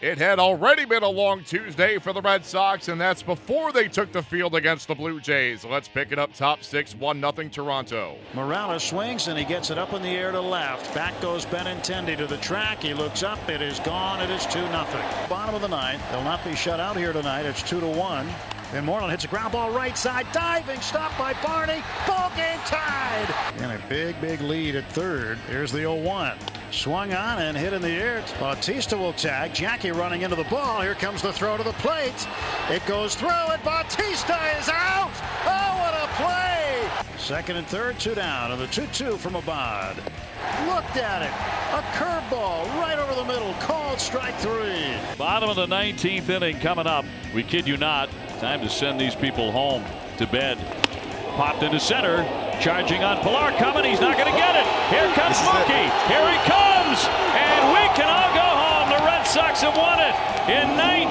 It had already been a long Tuesday for the Red Sox, and that's before they took the field against the Blue Jays. Let's pick it up top six, 1-0 Toronto. Morales swings, and he gets it up in the air to left. Back goes Benintendi to the track. He looks up. It is gone. It is 2-0. Bottom of the ninth. They'll not be shut out here tonight. It's 2-1. And Moreland hits a ground ball right side. Diving stop by Barney. Ball game tied. And a big, big lead at third. Here's the 0-1. Swung on and hit in the air. Bautista will tag. Jackie running into the ball. Here comes the throw to the plate. It goes through, and Bautista is out. Oh, what a play. Second and third, two down. And the 2-2 from Abad. Looked at it. A curveball right over the middle. Called strike three. Bottom of the 19th inning coming up. We kid you not. Time to send these people home to bed. Popped into center, charging on Pilar. Coming, he's not going to get it. Here comes Mookie. Here he comes, and we can all go home. The Red Sox have won it in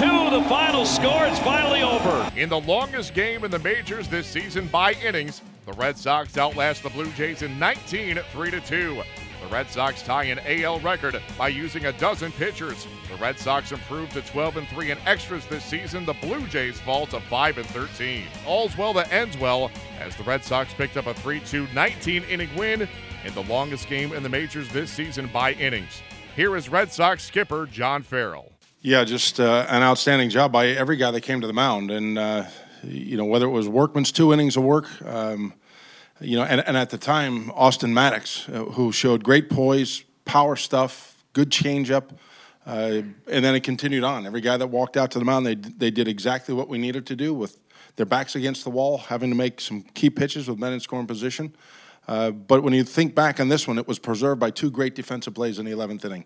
19-3-2. The final score. It's finally over. In the longest game in the majors this season by innings, the Red Sox outlast the Blue Jays in 19-3-2. The Red Sox tie an AL record by using a dozen pitchers. The Red Sox improved to 12-3 in extras this season. The Blue Jays fall to 5-13. All's well that ends well, as the Red Sox picked up a 3-2 19-inning win in the longest game in the majors this season by innings. Here is Red Sox skipper John Farrell. Yeah, just an outstanding job by every guy that came to the mound. And, you know, whether it was Workman's 2 innings of work, you know, and at the time, Austin Maddox, who showed great poise, power stuff, good changeup, and then it continued on. Every guy that walked out to the mound, they did exactly what we needed to do with their backs against the wall, having to make some key pitches with men in scoring position. But when you think back on this one, it was preserved by 2 great defensive plays in the 11th inning.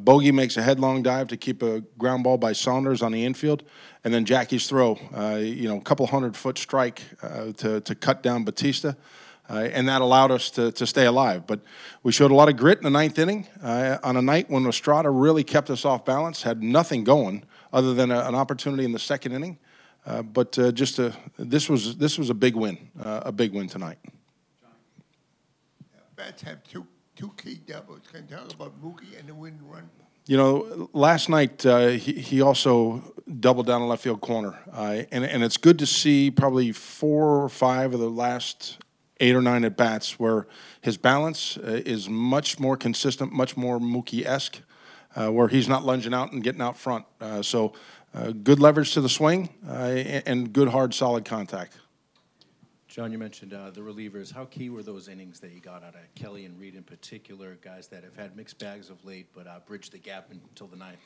Bogey makes a headlong dive to keep a ground ball by Saunders on the infield, and then Jackie's throw, you know, a couple 100-foot strike to cut down Bautista, and that allowed us to stay alive. But we showed a lot of grit in the 9th inning on a night when Estrada really kept us off balance, had nothing going other than an opportunity in the 2nd inning. This was a big win tonight. Bats have 2 key doubles. Can you talk about Mookie and the win run? You know, last night he also doubled down a left field corner, and it's good to see probably 4 or 5 of the last 8 or 9 at bats where his balance is much more consistent, much more Mookie-esque, where he's not lunging out and getting out front. So good leverage to the swing and good hard solid contact. John, you mentioned the relievers. How key were those innings that you got out of Kelly and Reed in particular, guys that have had mixed bags of late but bridged the gap until the 9th?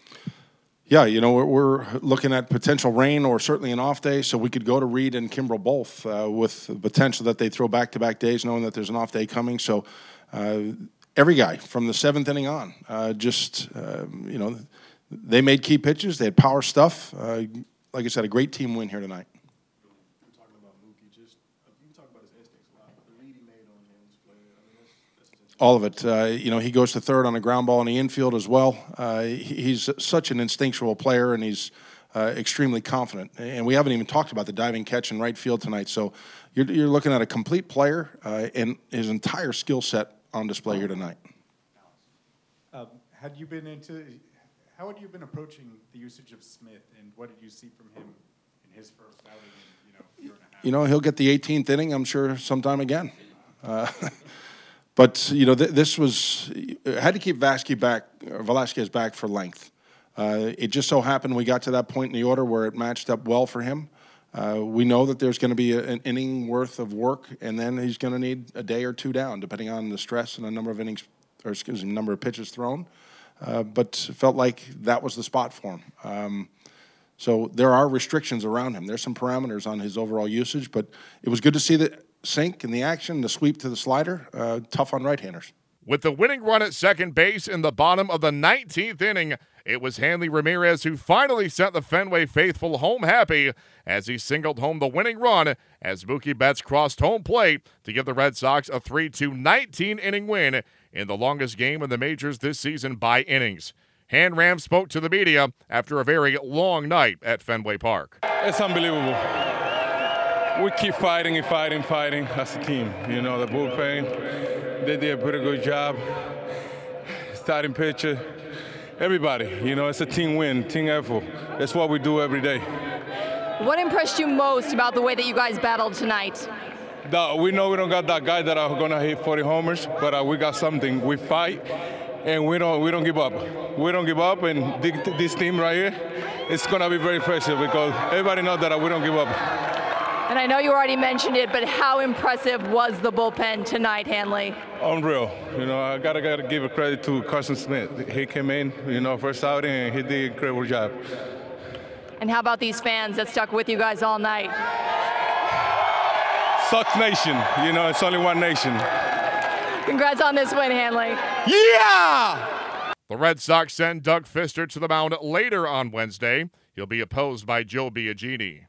Yeah, you know, we're looking at potential rain or certainly an off day, so we could go to Reed and Kimbrel both with the potential that they throw back-to-back days knowing that there's an off day coming. So every guy from the 7th inning on, you know, they made key pitches. They had power stuff. Like I said, a great team win here tonight. All of it. You know, he goes to third on a ground ball in the infield as well. He's such an instinctual player, and he's extremely confident. And we haven't even talked about the diving catch in right field tonight. So you're looking at a complete player and his entire skill set on display here tonight. How had you been approaching the usage of Smith, and what did you see from him in his first outing? You know, year and a half? You know, he'll get the 18th inning, I'm sure, sometime again. But, you know, this was – had to keep Velasquez back for length. It just so happened we got to that point in the order where it matched up well for him. We know that there's going to be an inning worth of work, and then he's going to need a day or 2 down, depending on the stress and the number of innings – or excuse me, number of pitches thrown. But felt like that was the spot for him. So there are restrictions around him. There's some parameters on his overall usage, but it was good to see that – sink in the action, the sweep to the slider, tough on right-handers. With the winning run at second base in the bottom of the 19th inning, it was Hanley Ramirez who finally sent the Fenway faithful home happy as he singled home the winning run as Mookie Betts crossed home plate to give the Red Sox a 3-2 19-inning win in the longest game in the majors this season by innings. Hanram spoke to the media after a very long night at Fenway Park. It's unbelievable. We keep fighting and fighting as a team. You know, the bullpen, they did a pretty good job. Starting pitcher, everybody. You know, it's a team win, team effort. That's what we do every day. What impressed you most about the way that you guys battled tonight? We know we don't got that guy that are gonna hit 40 homers, but we got something. We fight, and we don't give up. We don't give up, and this team right here, it's gonna be very precious because everybody knows that we don't give up. And I know you already mentioned it, but how impressive was the bullpen tonight, Hanley? Unreal. You know, I gotta give credit to Carson Smith. He came in, you know, first outing, and he did an incredible job. And how about these fans that stuck with you guys all night? Sox Nation, you know, it's only one nation. Congrats on this win, Hanley. Yeah! The Red Sox send Doug Fister to the mound later on Wednesday. He'll be opposed by Joe Biagini.